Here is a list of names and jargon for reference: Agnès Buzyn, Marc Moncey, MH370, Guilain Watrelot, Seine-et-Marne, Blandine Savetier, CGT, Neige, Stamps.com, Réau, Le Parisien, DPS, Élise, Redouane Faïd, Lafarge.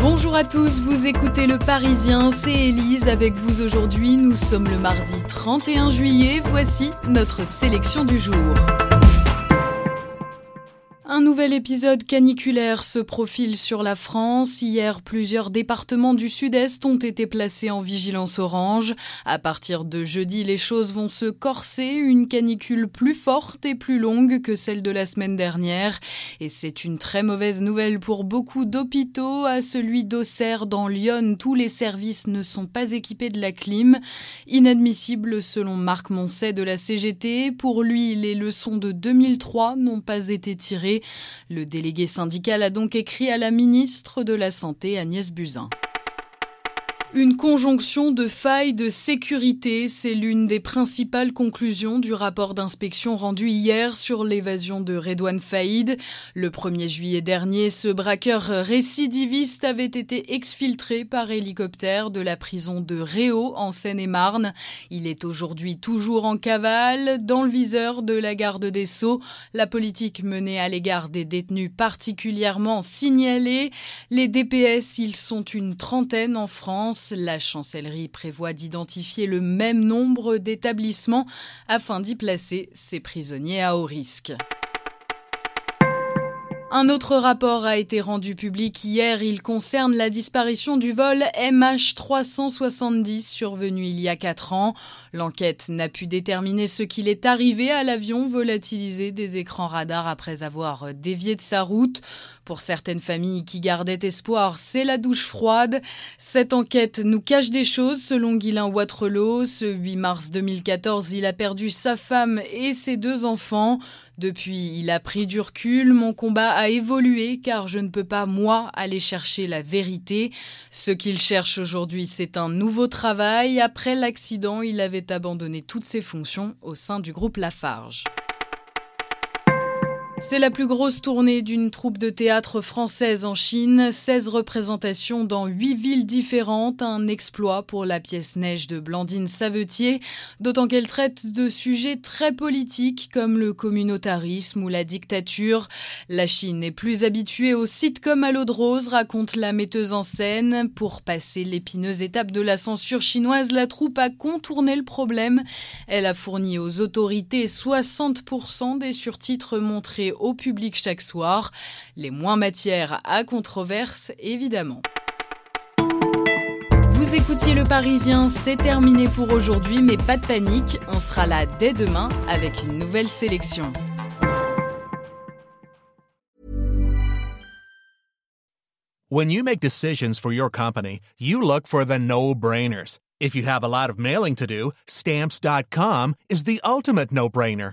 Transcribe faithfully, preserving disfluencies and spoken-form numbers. Bonjour à tous, vous écoutez Le Parisien, c'est Élise avec vous aujourd'hui. Nous sommes le mardi trente et un juillet, voici notre sélection du jour. Un nouvel épisode caniculaire se profile sur la France. Hier, plusieurs départements du Sud-Est ont été placés en vigilance orange. À partir de jeudi, les choses vont se corser. Une canicule plus forte et plus longue que celle de la semaine dernière. Et c'est une très mauvaise nouvelle pour beaucoup d'hôpitaux. À celui d'Auxerre, dans l'Yonne, tous les services ne sont pas équipés de la clim. Inadmissible, selon Marc Moncey de la C G T. Pour lui, les leçons de deux mille trois n'ont pas été tirées. Le délégué syndical a donc écrit à la ministre de la Santé, Agnès Buzyn. Une conjonction de failles de sécurité, c'est l'une des principales conclusions du rapport d'inspection rendu hier sur l'évasion de Redouane Faïd. Le premier juillet dernier, ce braqueur récidiviste avait été exfiltré par hélicoptère de la prison de Réau en Seine-et-Marne. Il est aujourd'hui toujours en cavale, dans le viseur de la garde des Sceaux. La politique menée à l'égard des détenus particulièrement signalés. Les D P S, ils sont une trentaine en France. La chancellerie prévoit d'identifier le même nombre d'établissements afin d'y placer ces prisonniers à haut risque. Un autre rapport a été rendu public hier. Il concerne la disparition du vol M H trois cent soixante-dix survenu il y a quatre ans. L'enquête n'a pu déterminer ce qu'il est arrivé à l'avion volatilisé des écrans radars après avoir dévié de sa route. Pour certaines familles qui gardaient espoir, c'est la douche froide. Cette enquête nous cache des choses, selon Guilain Watrelot. Ce huit mars deux mille quatorze, il a perdu sa femme et ses deux enfants. Depuis, il a pris du recul. Mon combat a évolué car je ne peux pas, moi, aller chercher la vérité. Ce qu'il cherche aujourd'hui, c'est un nouveau travail. Après l'accident, il avait abandonné toutes ses fonctions au sein du groupe Lafarge. C'est la plus grosse tournée d'une troupe de théâtre française en Chine. seize représentations dans huit villes différentes. Un exploit pour la pièce Neige de Blandine Savetier. D'autant qu'elle traite de sujets très politiques comme le communautarisme ou la dictature. La Chine est plus habituée aux sitcoms à l'eau de rose, raconte la metteuse en scène. Pour passer l'épineuse étape de la censure chinoise, la troupe a contourné le problème. Elle a fourni aux autorités soixante pour cent des surtitres montrés au public chaque soir, les moins matières à controverse évidemment. Vous écoutiez Le Parisien, c'est terminé pour aujourd'hui, mais pas de panique, on sera là dès demain avec une nouvelle sélection. When you make decisions for your company, you look for the no-brainers. If you have a lot of mailing to do, stamps dot com is the ultimate no-brainer.